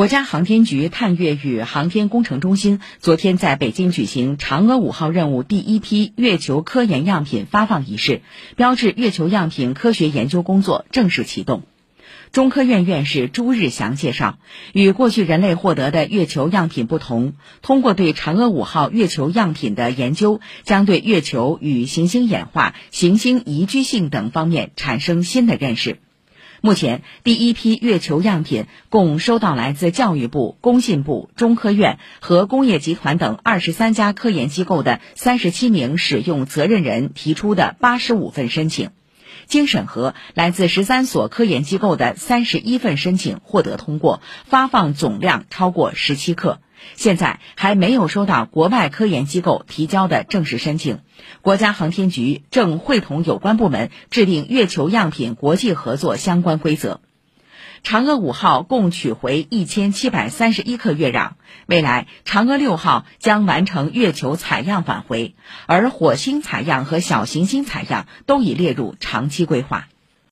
国家航天局探月与航天工程中心昨天在北京举行嫦娥5号任务第一批月球科研样品发放仪式，标志月球样品科学研究工作正式启动。中科院院士朱日祥介绍，与过去人类获得的月球样品不同，通过对嫦娥5号月球样品的研究，将对月球与行星演化、行星宜居性等方面产生新的认识。目前，第一批月球样品共收到来自教育部、工信部、中科院和工业集团等23家科研机构的37名使用责任人提出的85份申请，经审核，来自13所科研机构的31份申请获得通过，发放总量超过17克。现在还没有收到国外科研机构提交的正式申请，国家航天局正会同有关部门制定月球样品国际合作相关规则。嫦娥5号共取回1731克月壤，未来嫦娥6号将完成月球采样返回，而火星采样和小行星采样都已列入长期规划。